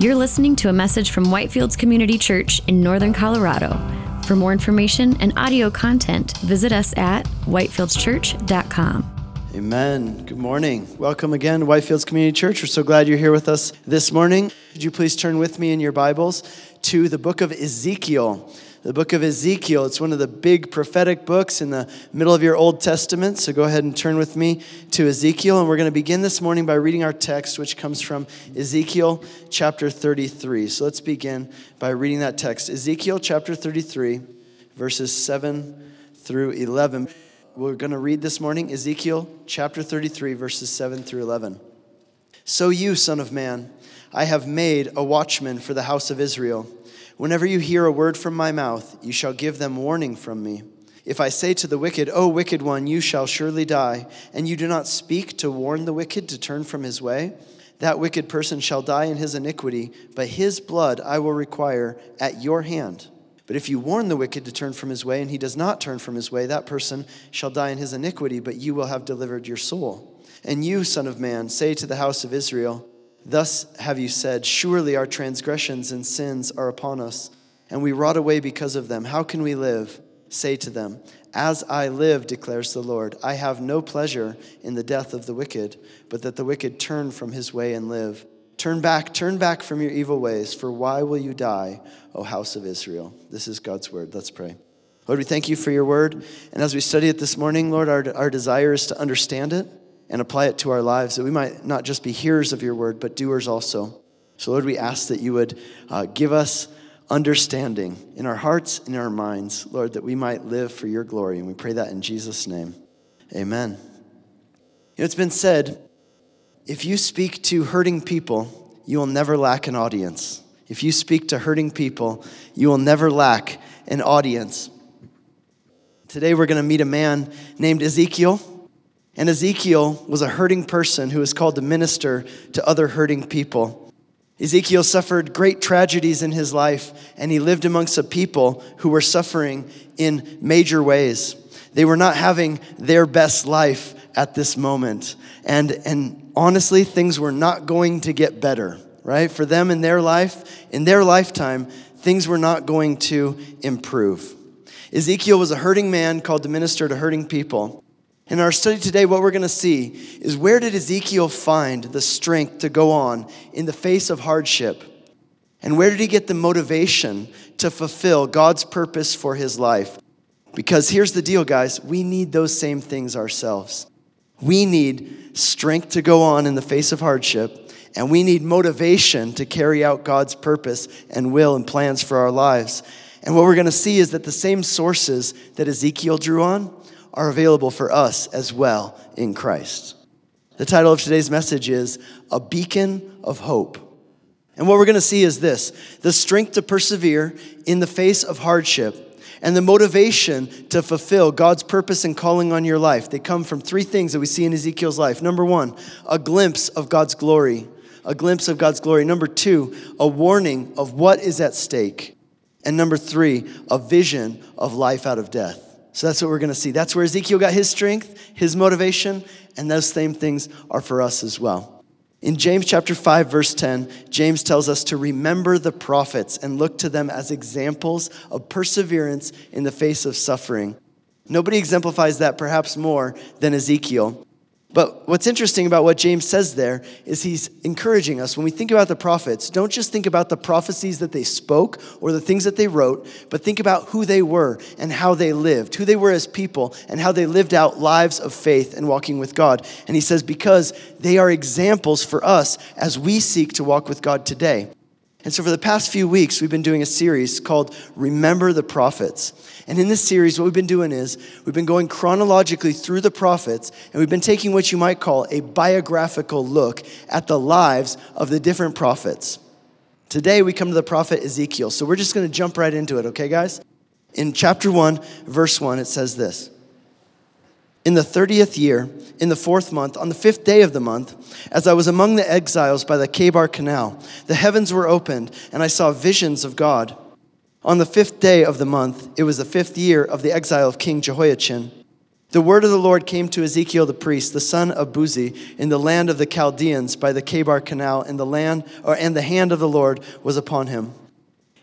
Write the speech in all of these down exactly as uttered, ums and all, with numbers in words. You're listening to a message from Whitefields Community Church in Northern Colorado. For more information and audio content, visit us at whitefields church dot com. Amen. Good morning. Welcome again to Whitefields Community Church. We're so glad you're here with us this morning. Could you please turn with me in your Bibles to the book of Ezekiel. The book of Ezekiel, it's one of the big prophetic books in the middle of your Old Testament. So go ahead and turn with me to Ezekiel. And we're going to begin this morning by reading our text, which comes from Ezekiel chapter thirty-three. So let's begin by reading that text. Ezekiel chapter thirty-three, verses seven through eleven. We're going to read this morning Ezekiel chapter thirty-three, verses seven through eleven. So you, son of man, I have made a watchman for the house of Israel. Whenever you hear a word from my mouth, you shall give them warning from me. If I say to the wicked, O wicked one, you shall surely die, and you do not speak to warn the wicked to turn from his way, that wicked person shall die in his iniquity, but his blood I will require at your hand. But if you warn the wicked to turn from his way, and he does not turn from his way, that person shall die in his iniquity, but you will have delivered your soul. And you, son of man, say to the house of Israel, Thus have you said, surely our transgressions and sins are upon us, and we rot away because of them. How can we live? Say to them, as I live, declares the Lord, I have no pleasure in the death of the wicked, but that the wicked turn from his way and live. Turn back, turn back from your evil ways, for why will you die, O house of Israel? This is God's word. Let's pray. Lord, we thank you for your word. And as we study it this morning, Lord, our, our desire is to understand it and apply it to our lives, that we might not just be hearers of your word, but doers also. So, Lord, we ask that you would uh, give us understanding in our hearts and in our minds, Lord, that we might live for your glory. And we pray that in Jesus' name. Amen. You know, it's been said, if you speak to hurting people, you will never lack an audience. If you speak to hurting people, you will never lack an audience. Today, we're going to meet a man named Ezekiel. And Ezekiel was a hurting person who was called to minister to other hurting people. Ezekiel suffered great tragedies in his life, and he lived amongst a people who were suffering in major ways. They were not having their best life at this moment. And, and honestly, things were not going to get better, right? For them in their life, in their lifetime, things were not going to improve. Ezekiel was a hurting man called to minister to hurting people. In our study today, what we're going to see is where did Ezekiel find the strength to go on in the face of hardship? And where did he get the motivation to fulfill God's purpose for his life? Because here's the deal, guys. We need those same things ourselves. We need strength to go on in the face of hardship, and we need motivation to carry out God's purpose and will and plans for our lives. And what we're going to see is that the same sources that Ezekiel drew on are available for us as well in Christ. The title of today's message is A Beacon of Hope. And what we're going to see is this, the strength to persevere in the face of hardship and the motivation to fulfill God's purpose and calling on your life. They come from three things that we see in Ezekiel's life. Number one, a glimpse of God's glory. A glimpse of God's glory. Number two, a warning of what is at stake. And number three, a vision of life out of death. So that's what we're going to see. That's where Ezekiel got his strength, his motivation, and those same things are for us as well. In James chapter five, verse ten, James tells us to remember the prophets and look to them as examples of perseverance in the face of suffering. Nobody exemplifies that perhaps more than Ezekiel. But what's interesting about what James says there is he's encouraging us. When we think about the prophets, don't just think about the prophecies that they spoke or the things that they wrote, but think about who they were and how they lived, who they were as people and how they lived out lives of faith and walking with God. And he says, because they are examples for us as we seek to walk with God today. And so for the past few weeks, we've been doing a series called Remember the Prophets. And in this series, what we've been doing is we've been going chronologically through the prophets, and we've been taking what you might call a biographical look at the lives of the different prophets. Today, we come to the prophet Ezekiel. So we're just going to jump right into it, okay, guys? In chapter one, verse one, it says this. In the thirtieth year, in the fourth month, on the fifth day of the month, as I was among the exiles by the Kebar Canal, the heavens were opened, and I saw visions of God. On the fifth day of the month, it was the fifth year of the exile of King Jehoiachin. The word of the Lord came to Ezekiel the priest, the son of Buzi, in the land of the Chaldeans by the Kebar Canal, and the land, or and the hand of the Lord was upon him.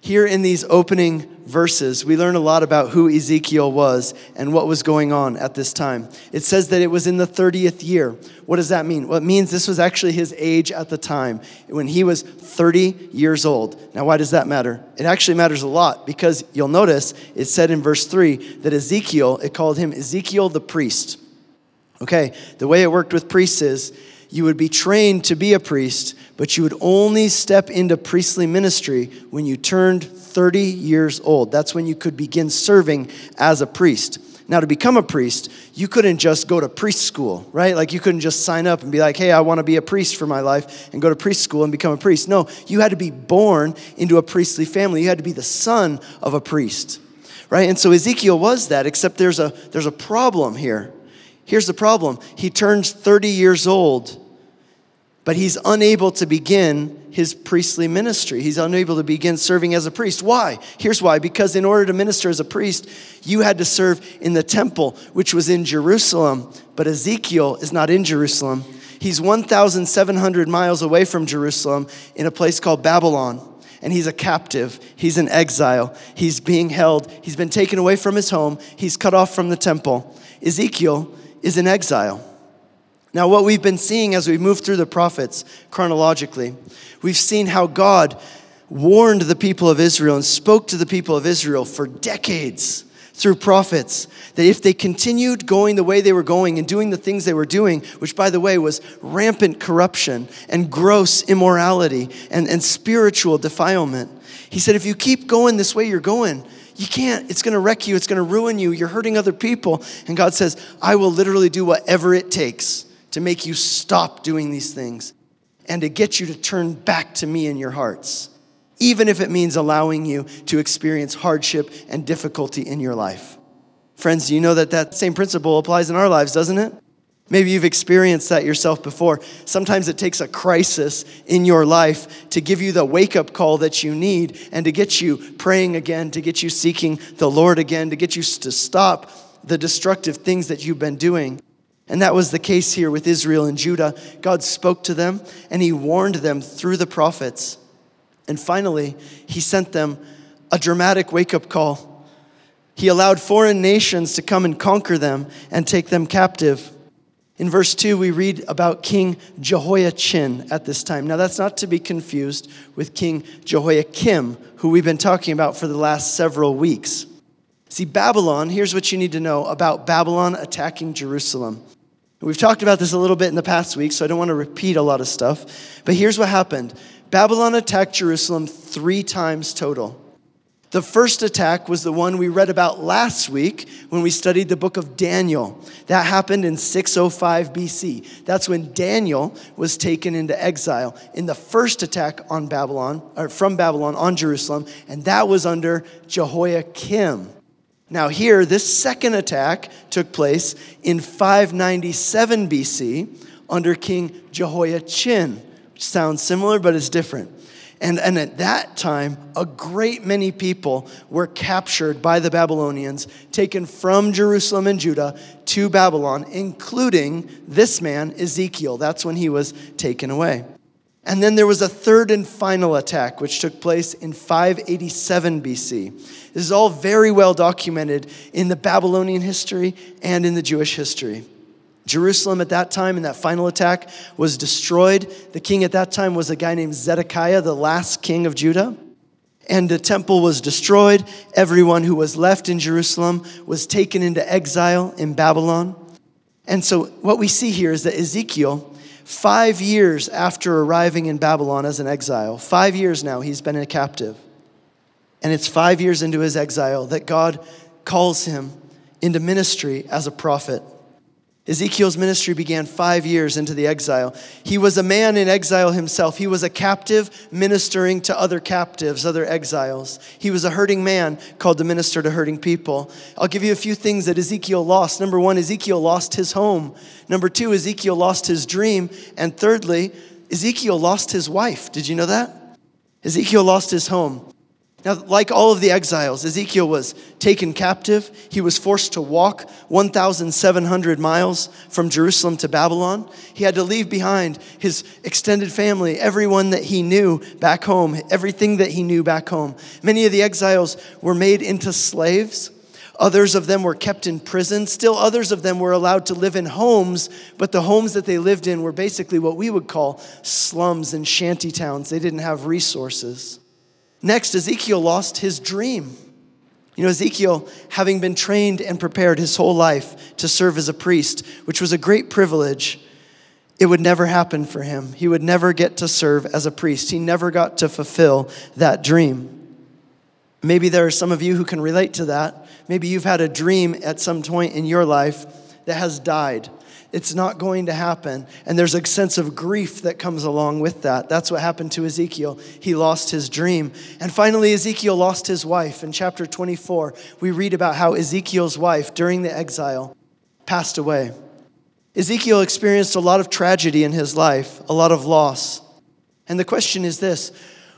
Here in these opening verses, we learn a lot about who Ezekiel was and what was going on at this time. It says that it was in the thirtieth year. What does that mean? Well, it means this was actually his age at the time, when he was thirty years old. Now, why does that matter? It actually matters a lot, because you'll notice it said in verse three that Ezekiel, it called him Ezekiel the priest. Okay, the way it worked with priests is you would be trained to be a priest, but you would only step into priestly ministry when you turned thirty years old. That's when you could begin serving as a priest. Now, to become a priest, you couldn't just go to priest school, right? Like, you couldn't just sign up and be like, hey, I want to be a priest for my life, and go to priest school and become a priest. No, you had to be born into a priestly family. You had to be the son of a priest, right? And so Ezekiel was that, except there's a, there's a problem here. Here's the problem. He turns thirty years old, but he's unable to begin his priestly ministry. He's unable to begin serving as a priest. Why? Here's why. Because in order to minister as a priest, you had to serve in the temple, which was in Jerusalem. But Ezekiel is not in Jerusalem. He's one thousand seven hundred miles away from Jerusalem in a place called Babylon. And he's a captive. He's in exile. He's being held. He's been taken away from his home. He's cut off from the temple. Ezekiel is in exile. Now, what we've been seeing as we move through the prophets chronologically, we've seen how God warned the people of Israel and spoke to the people of Israel for decades through prophets, that if they continued going the way they were going and doing the things they were doing, which, by the way, was rampant corruption and gross immorality and, and spiritual defilement. He said, if you keep going this way you're going, you can't. It's going to wreck you. It's going to ruin you. You're hurting other people. And God says, I will literally do whatever it takes to make you stop doing these things and to get you to turn back to me in your hearts, even if it means allowing you to experience hardship and difficulty in your life. Friends, you know that that same principle applies in our lives, doesn't it? Maybe you've experienced that yourself before. Sometimes it takes a crisis in your life to give you the wake-up call that you need and to get you praying again, to get you seeking the Lord again, to get you to stop the destructive things that you've been doing. And that was the case here with Israel and Judah. God spoke to them, and he warned them through the prophets. And finally, he sent them a dramatic wake-up call. He allowed foreign nations to come and conquer them and take them captive. In verse two, we read about King Jehoiachin at this time. Now, that's not to be confused with King Jehoiakim, who we've been talking about for the last several weeks. See, Babylon, here's what you need to know about Babylon attacking Jerusalem. We've talked about this a little bit in the past week, so I don't want to repeat a lot of stuff. But here's what happened. Babylon attacked Jerusalem three times total. The first attack was the one we read about last week when we studied the book of Daniel. That happened in six oh five B C. That's when Daniel was taken into exile in the first attack on Babylon, or from Babylon on Jerusalem, and that was under Jehoiakim. Now here, this second attack took place in five ninety-seven B C under King Jehoiachin, which sounds similar, but it's different. And, and at that time, a great many people were captured by the Babylonians, taken from Jerusalem and Judah to Babylon, including this man, Ezekiel. That's when he was taken away. And then there was a third and final attack, which took place in five eighty-seven B C. This is all very well documented in the Babylonian history and in the Jewish history. Jerusalem at that time, in that final attack, was destroyed. The king at that time was a guy named Zedekiah, the last king of Judah. And the temple was destroyed. Everyone who was left in Jerusalem was taken into exile in Babylon. And so what we see here is that Ezekiel, Five years after arriving in Babylon as an exile, five years now he's been a captive. And it's five years into his exile that God calls him into ministry as a prophet. Ezekiel's ministry began five years into the exile. He was a man in exile himself. He was a captive ministering to other captives, other exiles. He was a hurting man called to minister to hurting people. I'll give you a few things that Ezekiel lost. Number one, Ezekiel lost his home. Number two, Ezekiel lost his dream. And thirdly, Ezekiel lost his wife. Did you know that? Ezekiel lost his home. Now, like all of the exiles, Ezekiel was taken captive. He was forced to walk one thousand seven hundred miles from Jerusalem to Babylon. He had to leave behind his extended family, everyone that he knew back home, everything that he knew back home. Many of the exiles were made into slaves. Others of them were kept in prison. Still others of them were allowed to live in homes, but the homes that they lived in were basically what we would call slums and shanty towns. They didn't have resources. Next, Ezekiel lost his dream. You know, Ezekiel, having been trained and prepared his whole life to serve as a priest, which was a great privilege, it would never happen for him. He would never get to serve as a priest. He never got to fulfill that dream. Maybe there are some of you who can relate to that. Maybe you've had a dream at some point in your life that has died. It's not going to happen. And there's a sense of grief that comes along with that. That's what happened to Ezekiel. He lost his dream. And finally, Ezekiel lost his wife. In chapter twenty-four, we read about how Ezekiel's wife, during the exile, passed away. Ezekiel experienced a lot of tragedy in his life, a lot of loss. And the question is this: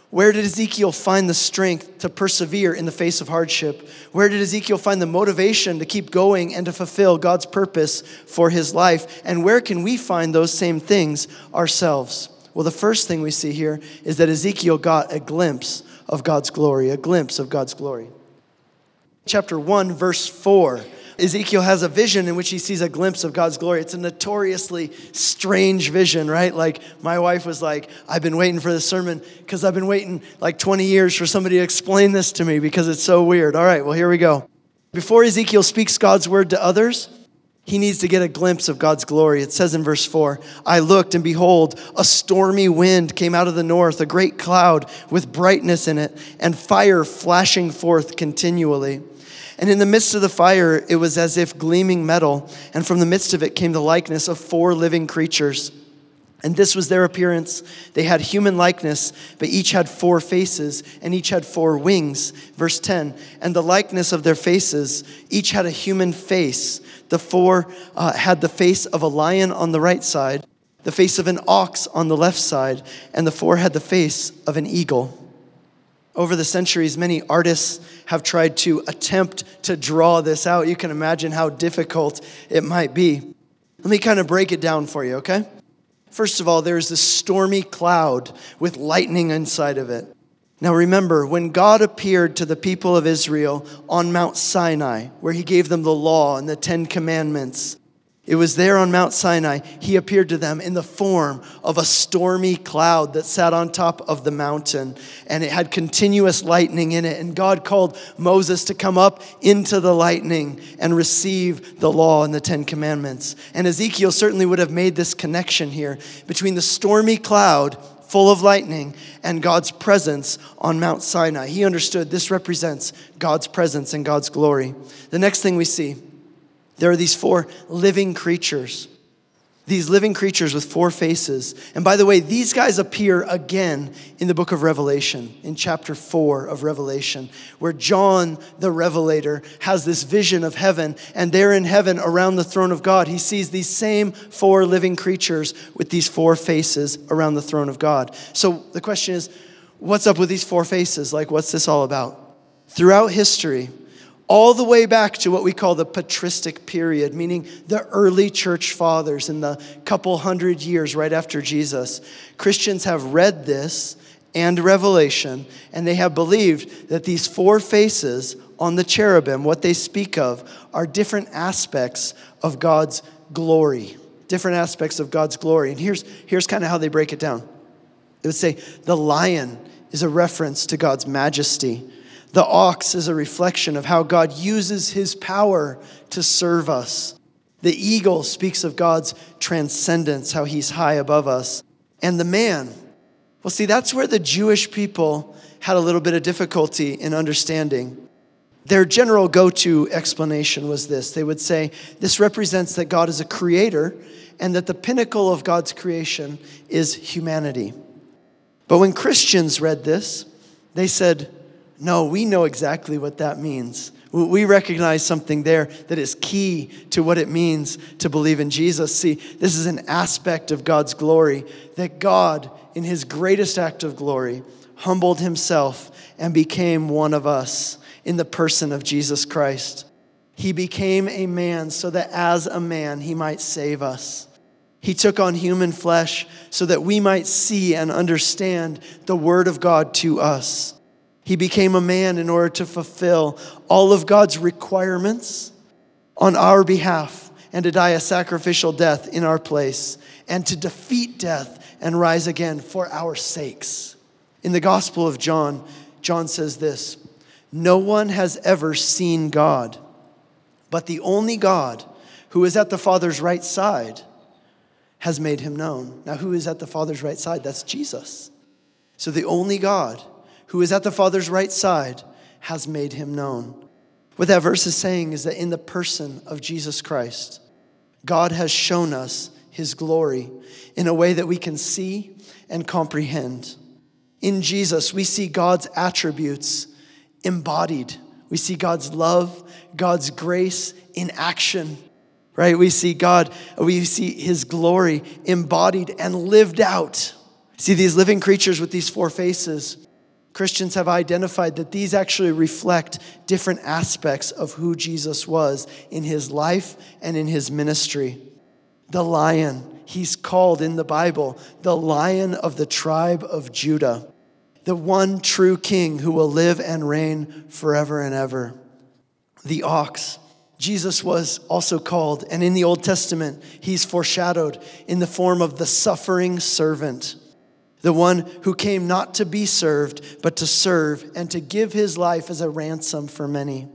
where did Ezekiel find the strength to persevere in the face of hardship? Where did Ezekiel find the motivation to keep going and to fulfill God's purpose for his life? And where can we find those same things ourselves? Well, the first thing we see here is that Ezekiel got a glimpse of God's glory, a glimpse of God's glory. Chapter one, verse four. Ezekiel has a vision in which he sees a glimpse of God's glory. It's a notoriously strange vision, right? Like, my wife was like, I've been waiting for this sermon because I've been waiting like twenty years for somebody to explain this to me because it's so weird. All right, well, here we go. Before Ezekiel speaks God's word to others, he needs to get a glimpse of God's glory. It says in verse four, I looked and behold, a stormy wind came out of the north, a great cloud with brightness in it and fire flashing forth continually. And in the midst of the fire, it was as if gleaming metal, and from the midst of it came the likeness of four living creatures. And this was their appearance. They had human likeness, but each had four faces, and each had four wings. Verse ten, and the likeness of their faces, each had a human face. The four uh, had the face of a lion on the right side, the face of an ox on the left side, and the four had the face of an eagle. Over the centuries, many artists have tried to attempt to draw this out. You can imagine how difficult it might be. Let me kind of break it down for you, okay? First of all, there's this stormy cloud with lightning inside of it. Now remember, when God appeared to the people of Israel on Mount Sinai, where he gave them the law and the Ten Commandments, it was there on Mount Sinai, he appeared to them in the form of a stormy cloud that sat on top of the mountain, and it had continuous lightning in it. And God called Moses to come up into the lightning and receive the law and the Ten Commandments. And Ezekiel certainly would have made this connection here between the stormy cloud full of lightning and God's presence on Mount Sinai. He understood this represents God's presence and God's glory. The next thing we see, there are these four living creatures, these living creatures with four faces. And by the way, these guys appear again in the book of Revelation, in chapter four of Revelation, where John the Revelator has this vision of heaven. And there in heaven, around the throne of God, he sees these same four living creatures with these four faces around the throne of God. So the question is, what's up with these four faces? Like, what's this all about? Throughout history, all the way back to what we call the patristic period, meaning the early church fathers in the couple hundred years right after Jesus, Christians have read this and Revelation, and they have believed that these four faces on the cherubim, what they speak of, are different aspects of God's glory, different aspects of God's glory. And here's, here's kind of how they break it down. It would say the lion is a reference to God's majesty. The ox is a reflection of how God uses his power to serve us. The eagle speaks of God's transcendence, how he's high above us. And the man, well, see, that's where the Jewish people had a little bit of difficulty in understanding. Their general go-to explanation was this. They would say, this represents that God is a creator and that the pinnacle of God's creation is humanity. But when Christians read this, they said, no, we know exactly what that means. We recognize something there that is key to what it means to believe in Jesus. See, this is an aspect of God's glory, that God, in his greatest act of glory, humbled himself and became one of us in the person of Jesus Christ. He became a man so that as a man, he might save us. He took on human flesh so that we might see and understand the word of God to us. He became a man in order to fulfill all of God's requirements on our behalf and to die a sacrificial death in our place and to defeat death and rise again for our sakes. In the Gospel of John, John says this, "No one has ever seen God, but the only God who is at the Father's right side has made him known." Now, who is at the Father's right side? That's Jesus. So the only God who is at the Father's right side has made him known. What that verse is saying is that in the person of Jesus Christ, God has shown us his glory in a way that we can see and comprehend. In Jesus, we see God's attributes embodied. We see God's love, God's grace in action, right? We see God, we see his glory embodied and lived out. See, these living creatures with these four faces, Christians have identified that these actually reflect different aspects of who Jesus was in his life and in his ministry. The lion, he's called in the Bible, the Lion of the tribe of Judah, the one true king who will live and reign forever and ever. The ox, Jesus was also called, and in the Old Testament, he's foreshadowed in the form of the suffering servant, the one who came not to be served, but to serve and to give his life as a ransom for many.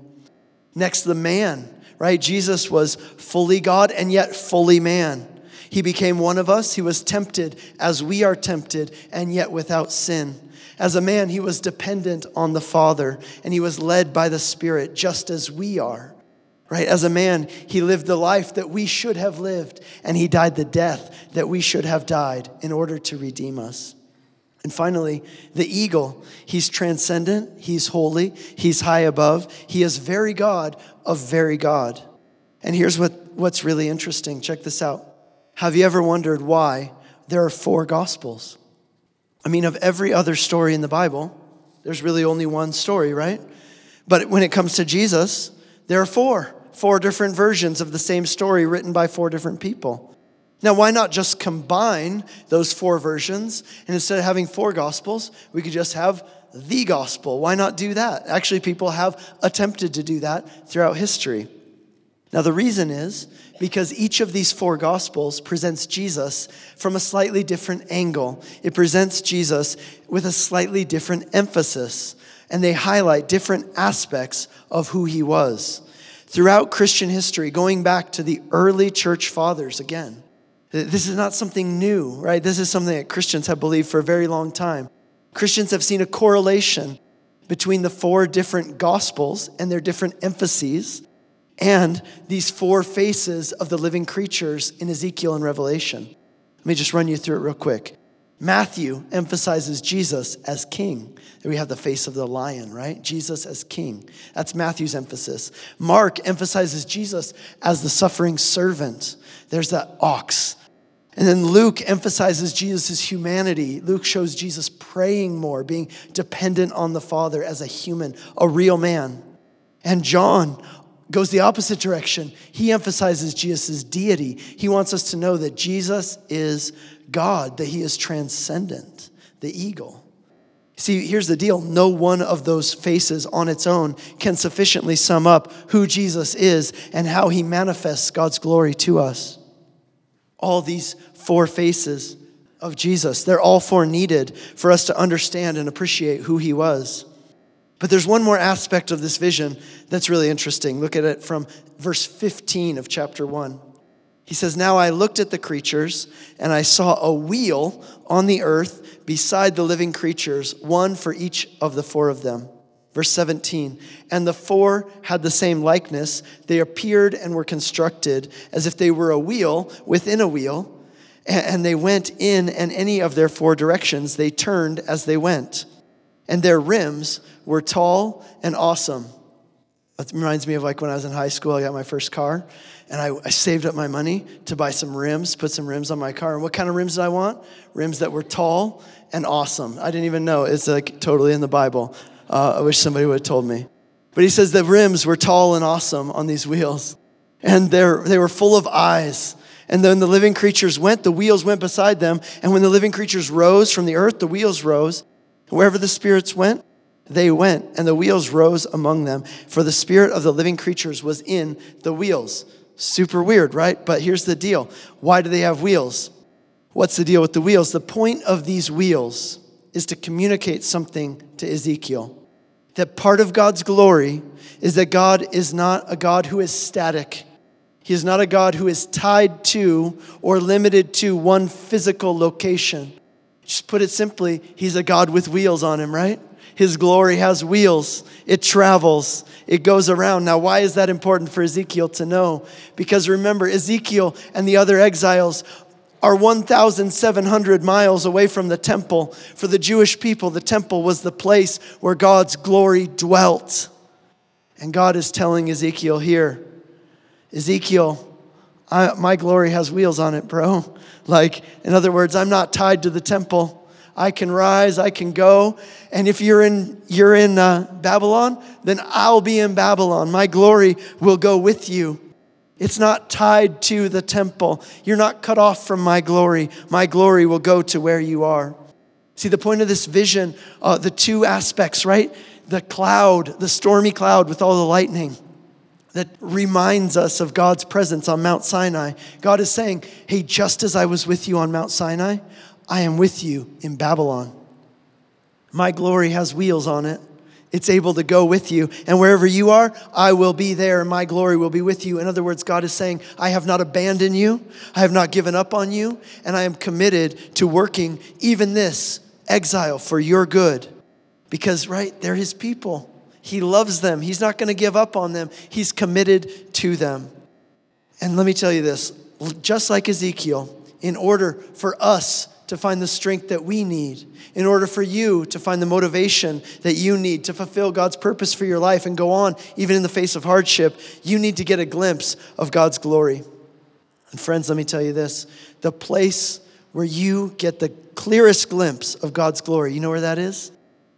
Next, the man, right? Jesus was fully God and yet fully man. He became one of us. He was tempted as we are tempted and yet without sin. As a man, he was dependent on the Father and he was led by the Spirit just as we are, right? As a man, he lived the life that we should have lived and he died the death that we should have died in order to redeem us. And finally, the eagle, he's transcendent, he's holy, he's high above, he is very God of very God. And here's what, what's really interesting. Check this out. Have you ever wondered why there are four gospels? I mean, of every other story in the Bible, there's really only one story, right? But when it comes to Jesus, there are four, four different versions of the same story written by four different people. Now, why not just combine those four versions? And instead of having four gospels, we could just have the gospel. Why not do that? Actually, people have attempted to do that throughout history. Now, the reason is because each of these four gospels presents Jesus from a slightly different angle. It presents Jesus with a slightly different emphasis, and they highlight different aspects of who he was. Throughout Christian history, going back to the early church fathers again, this is not something new, right? This is something that Christians have believed for a very long time. Christians have seen a correlation between the four different gospels and their different emphases and these four faces of the living creatures in Ezekiel and Revelation. Let me just run you through it real quick. Matthew emphasizes Jesus as king. We have the face of the lion, right? Jesus as king. That's Matthew's emphasis. Mark emphasizes Jesus as the suffering servant. There's that ox. And then Luke emphasizes Jesus' humanity. Luke shows Jesus praying more, being dependent on the Father as a human, a real man. And John goes the opposite direction. He emphasizes Jesus' deity. He wants us to know that Jesus is God, that he is transcendent, the eagle. See, here's the deal. No one of those faces on its own can sufficiently sum up who Jesus is and how he manifests God's glory to us. All these four faces of Jesus, they're all four needed for us to understand and appreciate who he was. But there's one more aspect of this vision that's really interesting. Look at it from verse fifteen of chapter one. He says, "Now I looked at the creatures, and I saw a wheel on the earth beside the living creatures, one for each of the four of them." Verse seventeen, "And the four had the same likeness. They appeared and were constructed as if they were a wheel within a wheel. And they went in and any of their four directions. They turned as they went. And their rims were tall and awesome. That reminds me of like when I was in high school, I got my first car, and I, I saved up my money to buy some rims, put some rims on my car. And what kind of rims did I want? Rims that were tall and awesome. I didn't even know. It's like totally in the Bible. Uh, I wish somebody would have told me. But he says the rims were tall and awesome on these wheels, and they're, they were full of eyes. And then the living creatures went, the wheels went beside them. And when the living creatures rose from the earth, the wheels rose. Wherever the spirits went, they went, and the wheels rose among them. For the spirit of the living creatures was in the wheels. Super weird, right? But here's the deal. Why do they have wheels? What's the deal with the wheels? The point of these wheels is to communicate something to Ezekiel. That part of God's glory is that God is not a God who is static. He is not a God who is tied to or limited to one physical location. Just put it simply, he's a God with wheels on him, right? His glory has wheels. It travels. It goes around. Now, why is that important for Ezekiel to know? Because remember, Ezekiel and the other exiles are one thousand seven hundred miles away from the temple. For the Jewish people, the temple was the place where God's glory dwelt. And God is telling Ezekiel here, Ezekiel, I, my glory has wheels on it, bro. Like, in other words, I'm not tied to the temple. I can rise, I can go. And if you're in you're in uh, Babylon, then I'll be in Babylon. My glory will go with you. It's not tied to the temple. You're not cut off from my glory. My glory will go to where you are. See, the point of this vision, uh, the two aspects, right? The cloud, the stormy cloud with all the lightning that reminds us of God's presence on Mount Sinai. God is saying, hey, just as I was with you on Mount Sinai, I am with you in Babylon. My glory has wheels on it. It's able to go with you. And wherever you are, I will be there, and my glory will be with you. In other words, God is saying, I have not abandoned you. I have not given up on you. And I am committed to working even this exile for your good. Because, right, they're his people. He loves them. He's not going to give up on them. He's committed to them. And let me tell you this, just like Ezekiel, in order for us to find the strength that we need, in order for you to find the motivation that you need to fulfill God's purpose for your life and go on, even in the face of hardship, you need to get a glimpse of God's glory. And friends, let me tell you this, the place where you get the clearest glimpse of God's glory, you know where that is?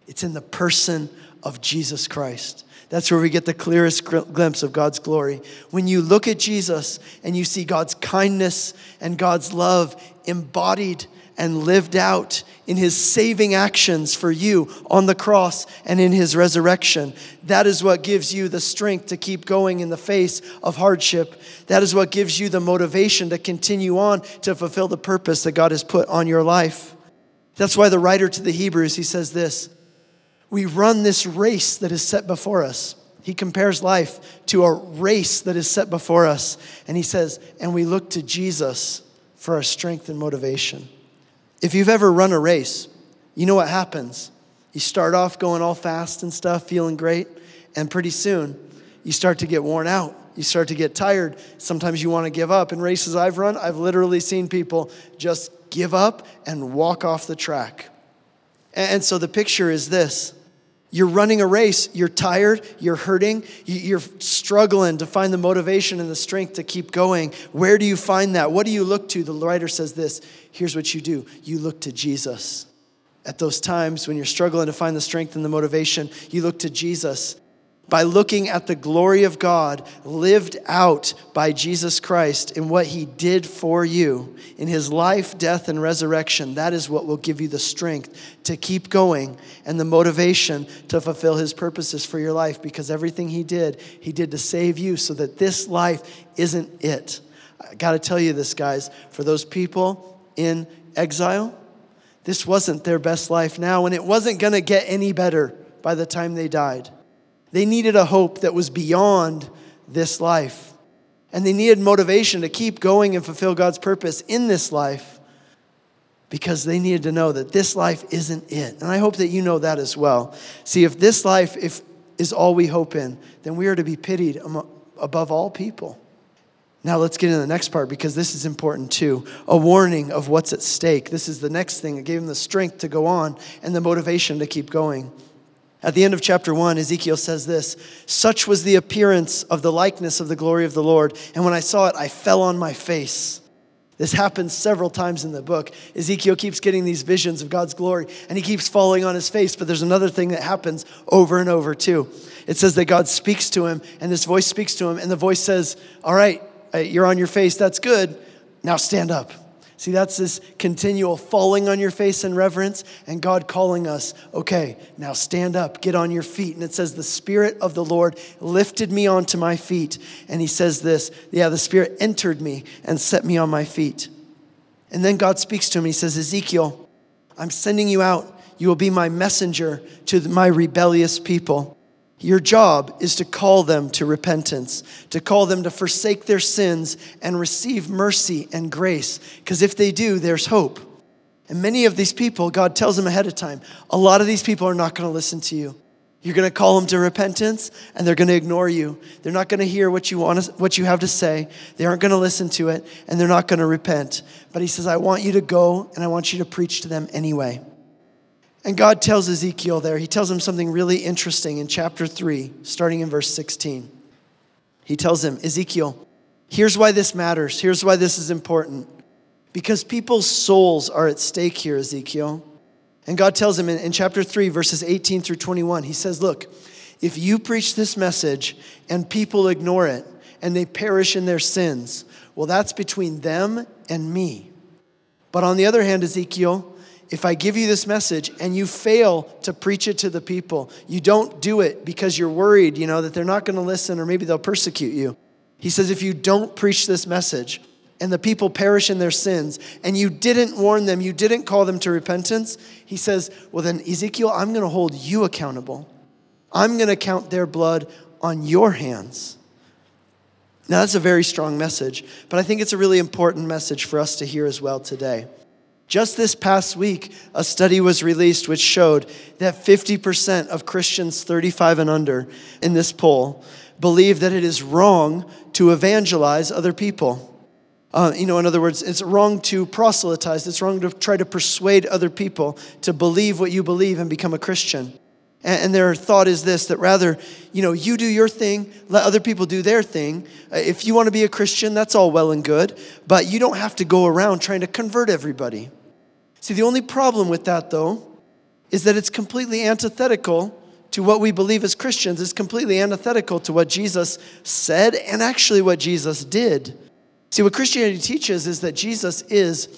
It's in the person of Jesus Christ. That's where we get the clearest glimpse of God's glory. When you look at Jesus and you see God's kindness and God's love embodied and lived out in his saving actions for you on the cross and in his resurrection. That is what gives you the strength to keep going in the face of hardship. That is what gives you the motivation to continue on to fulfill the purpose that God has put on your life. That's why the writer to the Hebrews, he says this, we run this race that is set before us. He compares life to a race that is set before us. And he says, and we look to Jesus for our strength and motivation. If you've ever run a race, you know what happens. You start off going all fast and stuff, feeling great, and pretty soon you start to get worn out. You start to get tired. Sometimes you want to give up. In races I've run, I've literally seen people just give up and walk off the track. And so the picture is this. You're running a race, you're tired, you're hurting, you're struggling to find the motivation and the strength to keep going. Where do you find that? What do you look to? The writer says this, here's what you do. You look to Jesus. At those times when you're struggling to find the strength and the motivation, you look to Jesus. By looking at the glory of God lived out by Jesus Christ in what he did for you in his life, death, and resurrection, that is what will give you the strength to keep going and the motivation to fulfill his purposes for your life, because everything he did, he did to save you so that this life isn't it. I got to tell you this, guys, for those people in exile, this wasn't their best life now, and it wasn't going to get any better by the time they died. They needed a hope that was beyond this life. And they needed motivation to keep going and fulfill God's purpose in this life, because they needed to know that this life isn't it. And I hope that you know that as well. See, if this life if, is all we hope in, then we are to be pitied above all people. Now let's get into the next part, because this is important too. A warning of what's at stake. This is the next thing that gave him the strength to go on and the motivation to keep going. At the end of chapter one, Ezekiel says this: "Such was the appearance of the likeness of the glory of the Lord. And when I saw it, I fell on my face." This happens several times in the book. Ezekiel keeps getting these visions of God's glory, and he keeps falling on his face. But there's another thing that happens over and over too. It says that God speaks to him, and this voice speaks to him, and the voice says, "All right, you're on your face. That's good. Now stand up." See, that's this continual falling on your face in reverence, and God calling us, "Okay, now stand up, get on your feet." And it says, "The Spirit of the Lord lifted me onto my feet." And he says this, yeah, "The Spirit entered me and set me on my feet." And then God speaks to him. He says, "Ezekiel, I'm sending you out. You will be my messenger to my rebellious people. Your job is to call them to repentance, to call them to forsake their sins and receive mercy and grace, because if they do, there's hope." And many of these people, God tells them ahead of time, a lot of these people are not going to listen to you. You're going to call them to repentance, and they're going to ignore you. They're not going to hear what you want, what you have to say. They aren't going to listen to it, and they're not going to repent. But he says, "I want you to go, and I want you to preach to them anyway." And God tells Ezekiel there, he tells him something really interesting in chapter three, starting in verse sixteen. He tells him, "Ezekiel, here's why this matters. Here's why this is important. Because people's souls are at stake here, Ezekiel." And God tells him in, in chapter three, verses eighteen through twenty-one, he says, "Look, if you preach this message and people ignore it and they perish in their sins, well, that's between them and me. But on the other hand, Ezekiel, if I give you this message and you fail to preach it to the people, you don't do it because you're worried, you know, that they're not going to listen or maybe they'll persecute you." He says, "If you don't preach this message and the people perish in their sins and you didn't warn them, you didn't call them to repentance," he says, "well then, Ezekiel, I'm going to hold you accountable. I'm going to count their blood on your hands." Now that's a very strong message, but I think it's a really important message for us to hear as well today. Just this past week, a study was released which showed that fifty percent of Christians thirty-five and under in this poll believe that it is wrong to evangelize other people. Uh, you know, in other words, it's wrong to proselytize. It's wrong to try to persuade other people to believe what you believe and become a Christian. And their thought is this, that rather, you know, you do your thing, let other people do their thing. If you want to be a Christian, that's all well and good, but you don't have to go around trying to convert everybody. See, the only problem with that, though, is that it's completely antithetical to what we believe as Christians. It's completely antithetical to what Jesus said and actually what Jesus did. See, what Christianity teaches is that Jesus is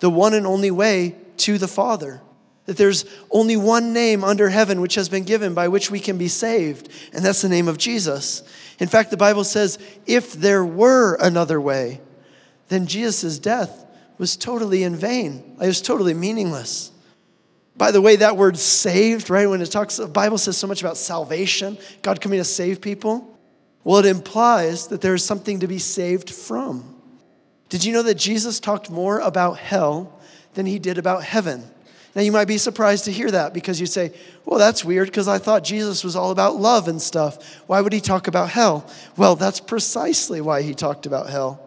the one and only way to the Father. That there's only one name under heaven which has been given by which we can be saved, and that's the name of Jesus. In fact, the Bible says, if there were another way, then Jesus' death was totally in vain. It was totally meaningless. By the way, that word saved, right, when it talks, the Bible says so much about salvation, God coming to save people. Well, it implies that there is something to be saved from. Did you know that Jesus talked more about hell than he did about heaven? Now, you might be surprised to hear that because you say, well, that's weird because I thought Jesus was all about love and stuff. Why would he talk about hell? Well, that's precisely why he talked about hell,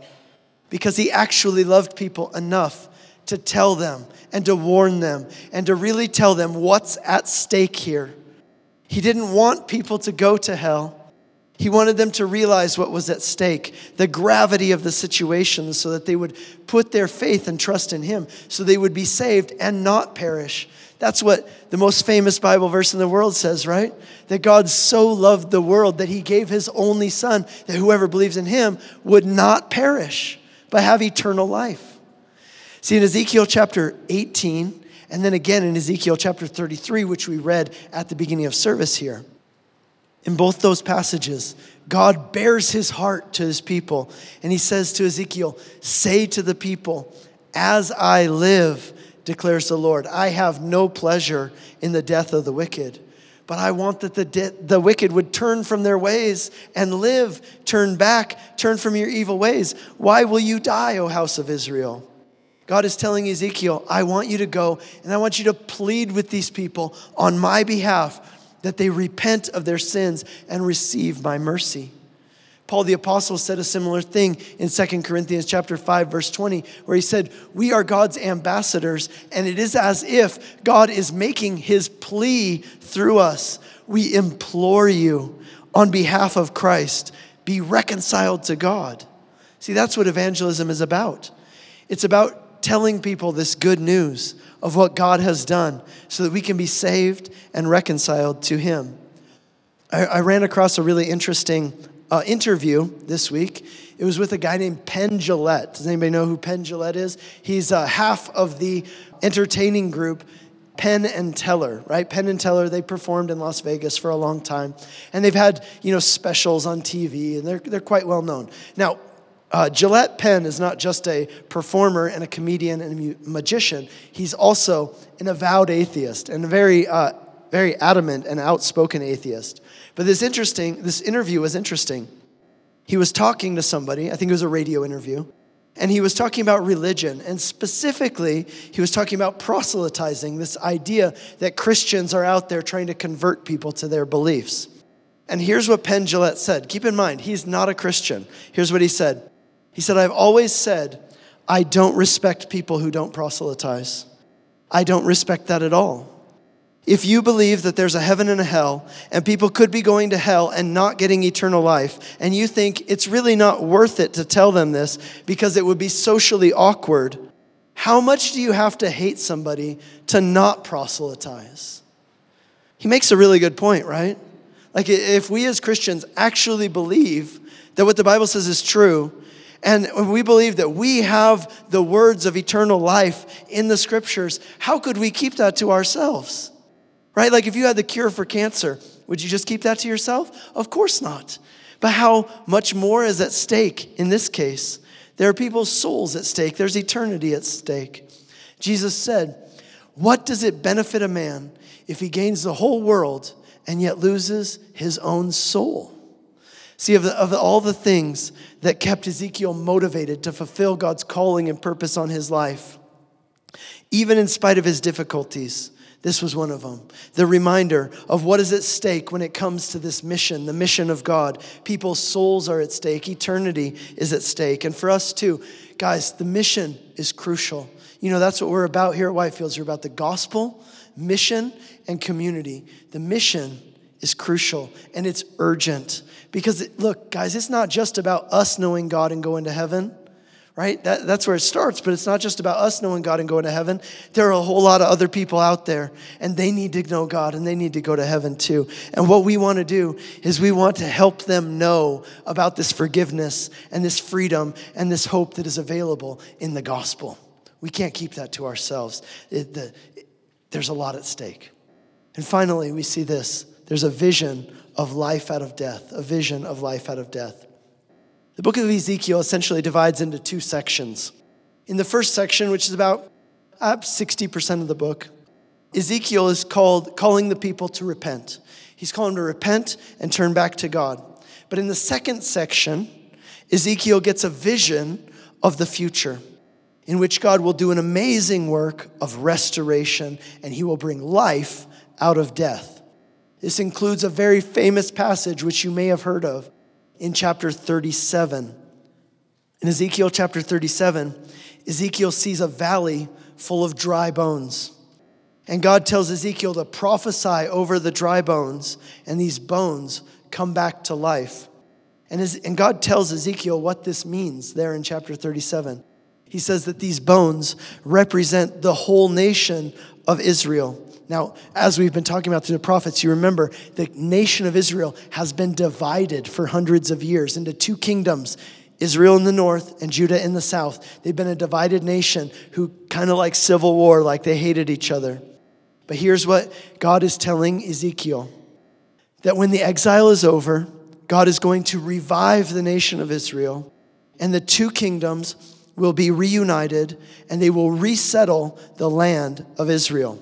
because he actually loved people enough to tell them and to warn them and to really tell them what's at stake here. He didn't want people to go to hell. He wanted them to realize what was at stake, the gravity of the situation, so that they would put their faith and trust in him, so they would be saved and not perish. That's what the most famous Bible verse in the world says, right? That God so loved the world that he gave his only son, that whoever believes in him would not perish, but have eternal life. See, in Ezekiel chapter eighteen, and then again in Ezekiel chapter thirty-three, which we read at the beginning of service here, in both those passages, God bears his heart to his people. And he says to Ezekiel, "Say to the people, as I live, declares the Lord, I have no pleasure in the death of the wicked, but I want that the de- the wicked would turn from their ways and live, turn back, turn from your evil ways. Why will you die, O house of Israel?" God is telling Ezekiel, I want you to go and I want you to plead with these people on my behalf, that they repent of their sins and receive my mercy. Paul the Apostle said a similar thing in Second Corinthians chapter five, verse twenty, where he said, we are God's ambassadors, and it is as if God is making his plea through us. We implore you on behalf of Christ, be reconciled to God. See, that's what evangelism is about. It's about telling people this good news of what God has done so that we can be saved and reconciled to him. I, I ran across a really interesting Uh, interview this week. It was with a guy named Penn Jillette. Does anybody know who Penn Jillette is? He's uh, half of the entertaining group Penn and Teller, right? Penn and Teller, they performed in Las Vegas for a long time, and they've had, you know, specials on T V, and they're they're quite well known. Now, uh, Jillette Penn is not just a performer and a comedian and a magician. He's also an avowed atheist and a very uh, very adamant and outspoken atheist. But this interesting, this interview was interesting. He was talking to somebody, I think it was a radio interview, and he was talking about religion, and specifically, he was talking about proselytizing, this idea that Christians are out there trying to convert people to their beliefs. And here's what Penn Jillette said. Keep in mind, he's not a Christian. Here's what he said. He said, I've always said, I don't respect people who don't proselytize. I don't respect that at all. If you believe that there's a heaven and a hell, and people could be going to hell and not getting eternal life, and you think it's really not worth it to tell them this because it would be socially awkward, how much do you have to hate somebody to not proselytize? He makes a really good point, right? Like, if we as Christians actually believe that what the Bible says is true, and we believe that we have the words of eternal life in the scriptures, how could we keep that to ourselves? Right? Like, if you had the cure for cancer, would you just keep that to yourself? Of course not. But how much more is at stake in this case? There are people's souls at stake. There's eternity at stake. Jesus said, what does it benefit a man if he gains the whole world and yet loses his own soul? See, of, the, of all the things that kept Ezekiel motivated to fulfill God's calling and purpose on his life, even in spite of his difficulties, this was one of them. The reminder of what is at stake when it comes to this mission, the mission of God. People's souls are at stake. Eternity is at stake. And for us too, guys, the mission is crucial. You know, that's what we're about here at Whitefields. We're about the gospel, mission, and community. The mission is crucial, and it's urgent. Because, it, look, guys, it's not just about us knowing God and going to heaven. Right? That, that's where it starts, but it's not just about us knowing God and going to heaven. There are a whole lot of other people out there, and they need to know God, and they need to go to heaven too. And what we want to do is we want to help them know about this forgiveness and this freedom and this hope that is available in the gospel. We can't keep that to ourselves. It, the, it, there's a lot at stake. And finally, we see this. There's a vision of life out of death, a vision of life out of death. The book of Ezekiel essentially divides into two sections. In the first section, which is about sixty percent of the book, Ezekiel is called calling the people to repent. He's calling them to repent and turn back to God. But in the second section, Ezekiel gets a vision of the future in which God will do an amazing work of restoration, and he will bring life out of death. This includes a very famous passage which you may have heard of. In chapter thirty-seven, in Ezekiel chapter thirty-seven, Ezekiel sees a valley full of dry bones. And God tells Ezekiel to prophesy over the dry bones, and these bones come back to life. And, his, and God tells Ezekiel what this means there in chapter thirty-seven. He says that these bones represent the whole nation of Israel. Now, as we've been talking about through the prophets, you remember the nation of Israel has been divided for hundreds of years into two kingdoms, Israel in the north and Judah in the south. They've been a divided nation who kind of like civil war, like they hated each other. But here's what God is telling Ezekiel, that when the exile is over, God is going to revive the nation of Israel, and the two kingdoms will be reunited, and they will resettle the land of Israel.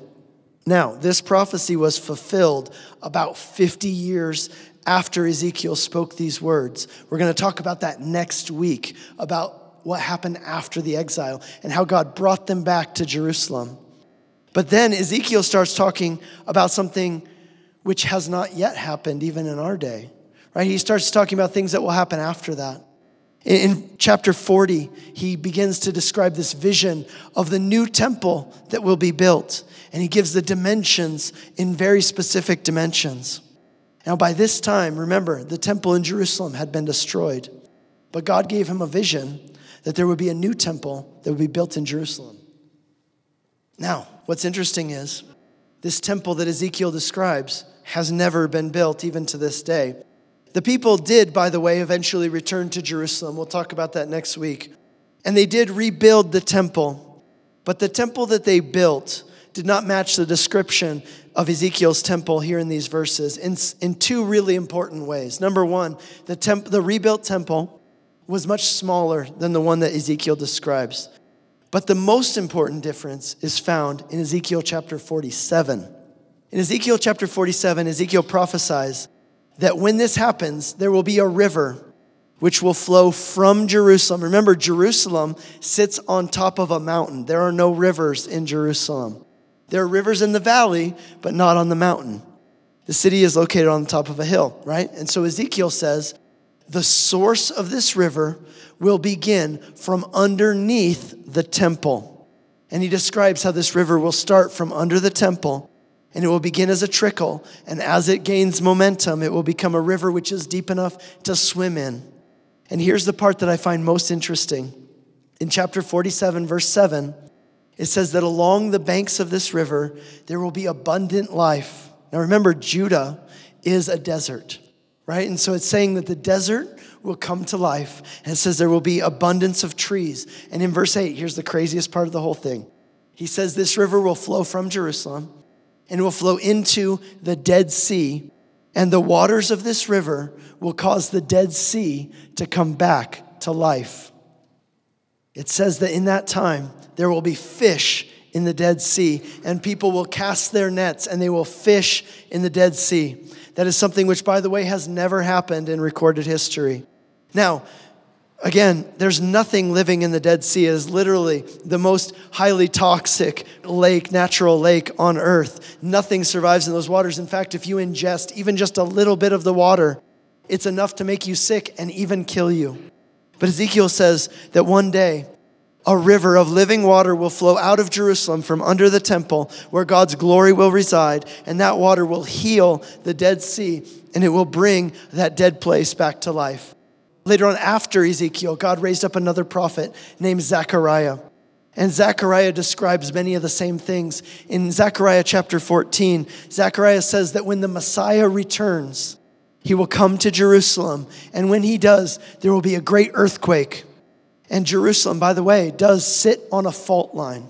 Now, this prophecy was fulfilled about fifty years after Ezekiel spoke these words. We're going to talk about that next week, about what happened after the exile and how God brought them back to Jerusalem. But then Ezekiel starts talking about something which has not yet happened even in our day. right? He starts talking about things that will happen after that. In chapter forty, he begins to describe this vision of the new temple that will be built. And he gives the dimensions in very specific dimensions. Now, by this time, remember, the temple in Jerusalem had been destroyed. But God gave him a vision that there would be a new temple that would be built in Jerusalem. Now, what's interesting is this temple that Ezekiel describes has never been built, even to this day. The people did, by the way, eventually return to Jerusalem. We'll talk about that next week. And they did rebuild the temple. But the temple that they built did not match the description of Ezekiel's temple here in these verses in, in two really important ways. Number one, the, temp, the rebuilt temple was much smaller than the one that Ezekiel describes. But the most important difference is found in Ezekiel chapter forty-seven. In Ezekiel chapter forty-seven, Ezekiel prophesies that when this happens, there will be a river which will flow from Jerusalem. Remember, Jerusalem sits on top of a mountain. There are no rivers in Jerusalem. There are rivers in the valley, but not on the mountain. The city is located on the top of a hill, right? And so Ezekiel says, the source of this river will begin from underneath the temple. And he describes how this river will start from under the temple. And it will begin as a trickle. And as it gains momentum, it will become a river which is deep enough to swim in. And here's the part that I find most interesting. In chapter forty-seven, verse seven, it says that along the banks of this river, there will be abundant life. Now remember, Judah is a desert, right? And so it's saying that the desert will come to life. And it says there will be abundance of trees. And in verse eight, here's the craziest part of the whole thing. He says this river will flow from Jerusalem, and it will flow into the Dead Sea, and the waters of this river will cause the Dead Sea to come back to life. It says that in that time, there will be fish in the Dead Sea, and people will cast their nets, and they will fish in the Dead Sea. That is something which, by the way, has never happened in recorded history. Now, again, there's nothing living in the Dead Sea. It is literally the most highly toxic lake, natural lake on earth. Nothing survives in those waters. In fact, if you ingest even just a little bit of the water, it's enough to make you sick and even kill you. But Ezekiel says that one day, a river of living water will flow out of Jerusalem from under the temple where God's glory will reside, and that water will heal the Dead Sea, and it will bring that dead place back to life. Later on, after Ezekiel, God raised up another prophet named Zechariah. And Zechariah describes many of the same things. In Zechariah chapter fourteen, Zechariah says that when the Messiah returns, he will come to Jerusalem. And when he does, there will be a great earthquake. And Jerusalem, by the way, does sit on a fault line.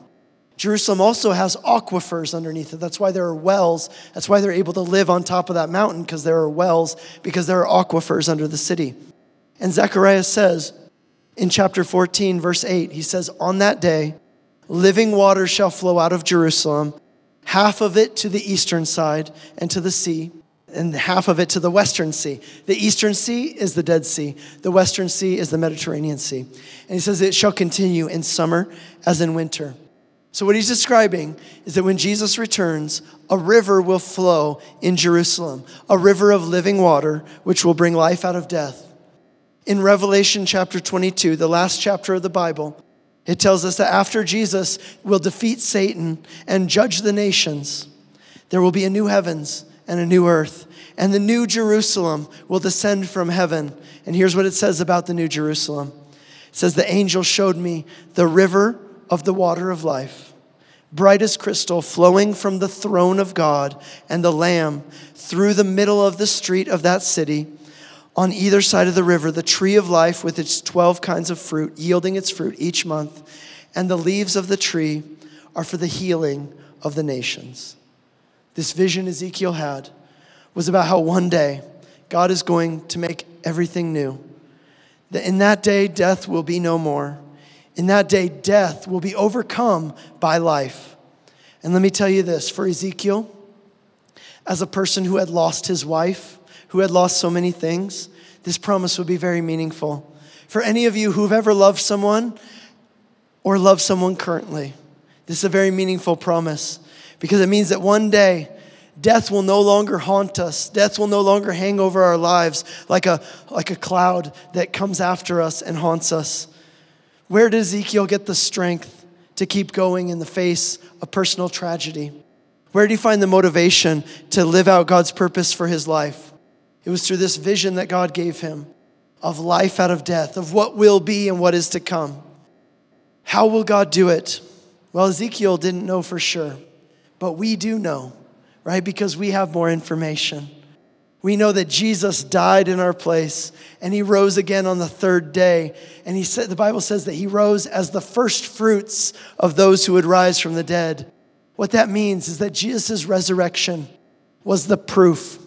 Jerusalem also has aquifers underneath it. That's why there are wells. That's why they're able to live on top of that mountain, because there are wells, because there are aquifers under the city. And Zechariah says in chapter fourteen, verse eight, he says, on that day, living water shall flow out of Jerusalem, half of it to the eastern side and to the sea, and half of it to the western sea. The eastern sea is the Dead Sea. The western sea is the Mediterranean Sea. And he says it shall continue in summer as in winter. So what he's describing is that when Jesus returns, a river will flow in Jerusalem, a river of living water, which will bring life out of death. In Revelation chapter twenty-two, the last chapter of the Bible, it tells us that after Jesus will defeat Satan and judge the nations, there will be a new heavens and a new earth, and the new Jerusalem will descend from heaven. And here's what it says about the new Jerusalem. It says, the angel showed me the river of the water of life, bright as crystal, flowing from the throne of God and the Lamb through the middle of the street of that city. On either side of the river, the tree of life with its twelve kinds of fruit, yielding its fruit each month, and the leaves of the tree are for the healing of the nations. This vision Ezekiel had was about how one day God is going to make everything new. That in that day, death will be no more. In that day, death will be overcome by life. And let me tell you this, for Ezekiel, as a person who had lost his wife, who had lost so many things, this promise would be very meaningful. For any of you who've ever loved someone or love someone currently, this is a very meaningful promise, because it means that one day Death will no longer haunt us. Death will no longer hang over our lives like a, like a cloud that comes after us and haunts us. Where did Ezekiel get the strength to keep going in the face of personal tragedy? Where did he find the motivation to live out God's purpose for his life? It was through this vision that God gave him of life out of death, of what will be and what is to come. How will God do it? Well, Ezekiel didn't know for sure, but we do know, right? Because we have more information. We know that Jesus died in our place and he rose again on the third day. And he said, the Bible says that he rose as the first fruits of those who would rise from the dead. What that means is that Jesus' resurrection was the proof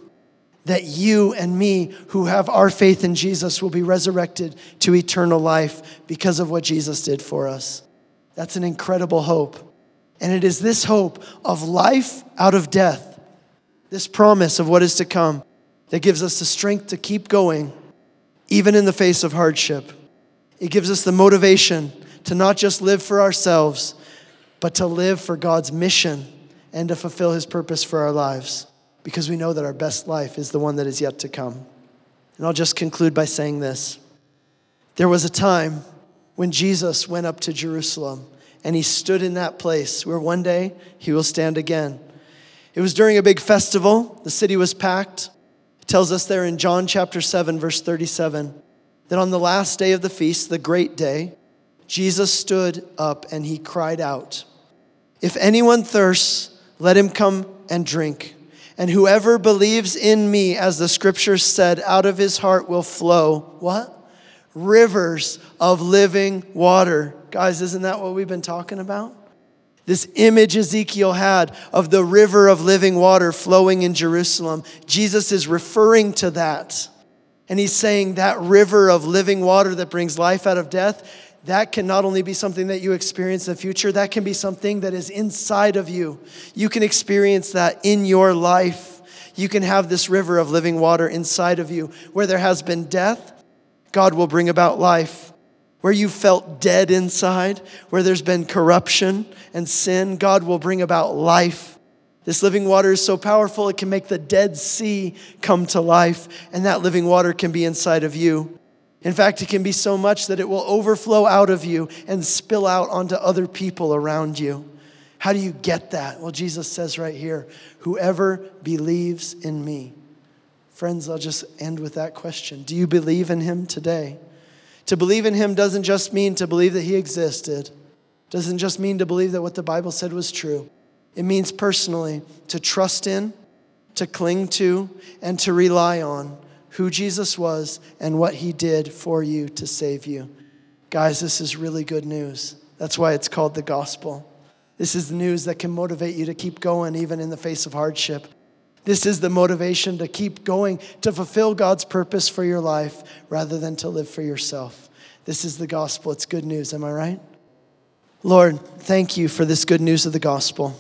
that you and me who have our faith in Jesus will be resurrected to eternal life because of what Jesus did for us. That's an incredible hope. And it is this hope of life out of death, this promise of what is to come, that gives us the strength to keep going, even in the face of hardship. It gives us the motivation to not just live for ourselves, but to live for God's mission and to fulfill his purpose for our lives, because we know that our best life is the one that is yet to come. And I'll just conclude by saying this. There was a time when Jesus went up to Jerusalem, and he stood in that place where one day he will stand again. It was during a big festival. The city was packed. It tells us there in John chapter seven, verse thirty-seven, that on the last day of the feast, the great day, Jesus stood up and he cried out, "If anyone thirsts, let him come and drink. And whoever believes in me, as the scriptures said, out of his heart will flow," what? "Rivers of living water." Guys, isn't that what we've been talking about? This image Ezekiel had of the river of living water flowing in Jerusalem. Jesus is referring to that. And he's saying that river of living water that brings life out of death, that can not only be something that you experience in the future, that can be something that is inside of you. You can experience that in your life. You can have this river of living water inside of you. Where there has been death, God will bring about life. Where you felt dead inside, where there's been corruption and sin, God will bring about life. This living water is so powerful, it can make the Dead Sea come to life, and that living water can be inside of you. In fact, it can be so much that it will overflow out of you and spill out onto other people around you. How do you get that? Well, Jesus says right here, "Whoever believes in me." Friends, I'll just end with that question. Do you believe in him today? To believe in him doesn't just mean to believe that he existed. Doesn't just mean to believe that what the Bible said was true. It means personally to trust in, to cling to, and to rely on who Jesus was and what he did for you to save you. Guys, this is really good news. That's why it's called the gospel. This is the news that can motivate you to keep going even in the face of hardship. This is the motivation to keep going, to fulfill God's purpose for your life rather than to live for yourself. This is the gospel. It's good news. Am I right? Lord, thank you for this good news of the gospel.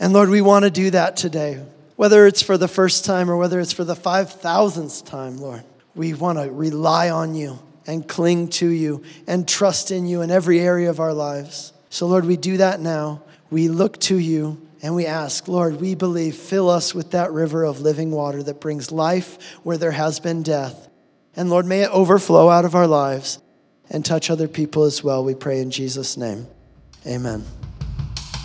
And Lord, we want to do that today. Whether it's for the first time or whether it's for the five thousandth time, Lord, we want to rely on you and cling to you and trust in you in every area of our lives. So Lord, we do that now. We look to you. And we ask, Lord, we believe, fill us with that river of living water that brings life where there has been death. And Lord, may it overflow out of our lives and touch other people as well. We pray in Jesus' name. Amen.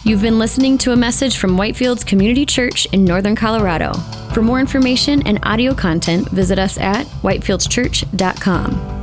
You've been listening to a message from Whitefields Community Church in Northern Colorado. For more information and audio content, visit us at whitefields church dot com.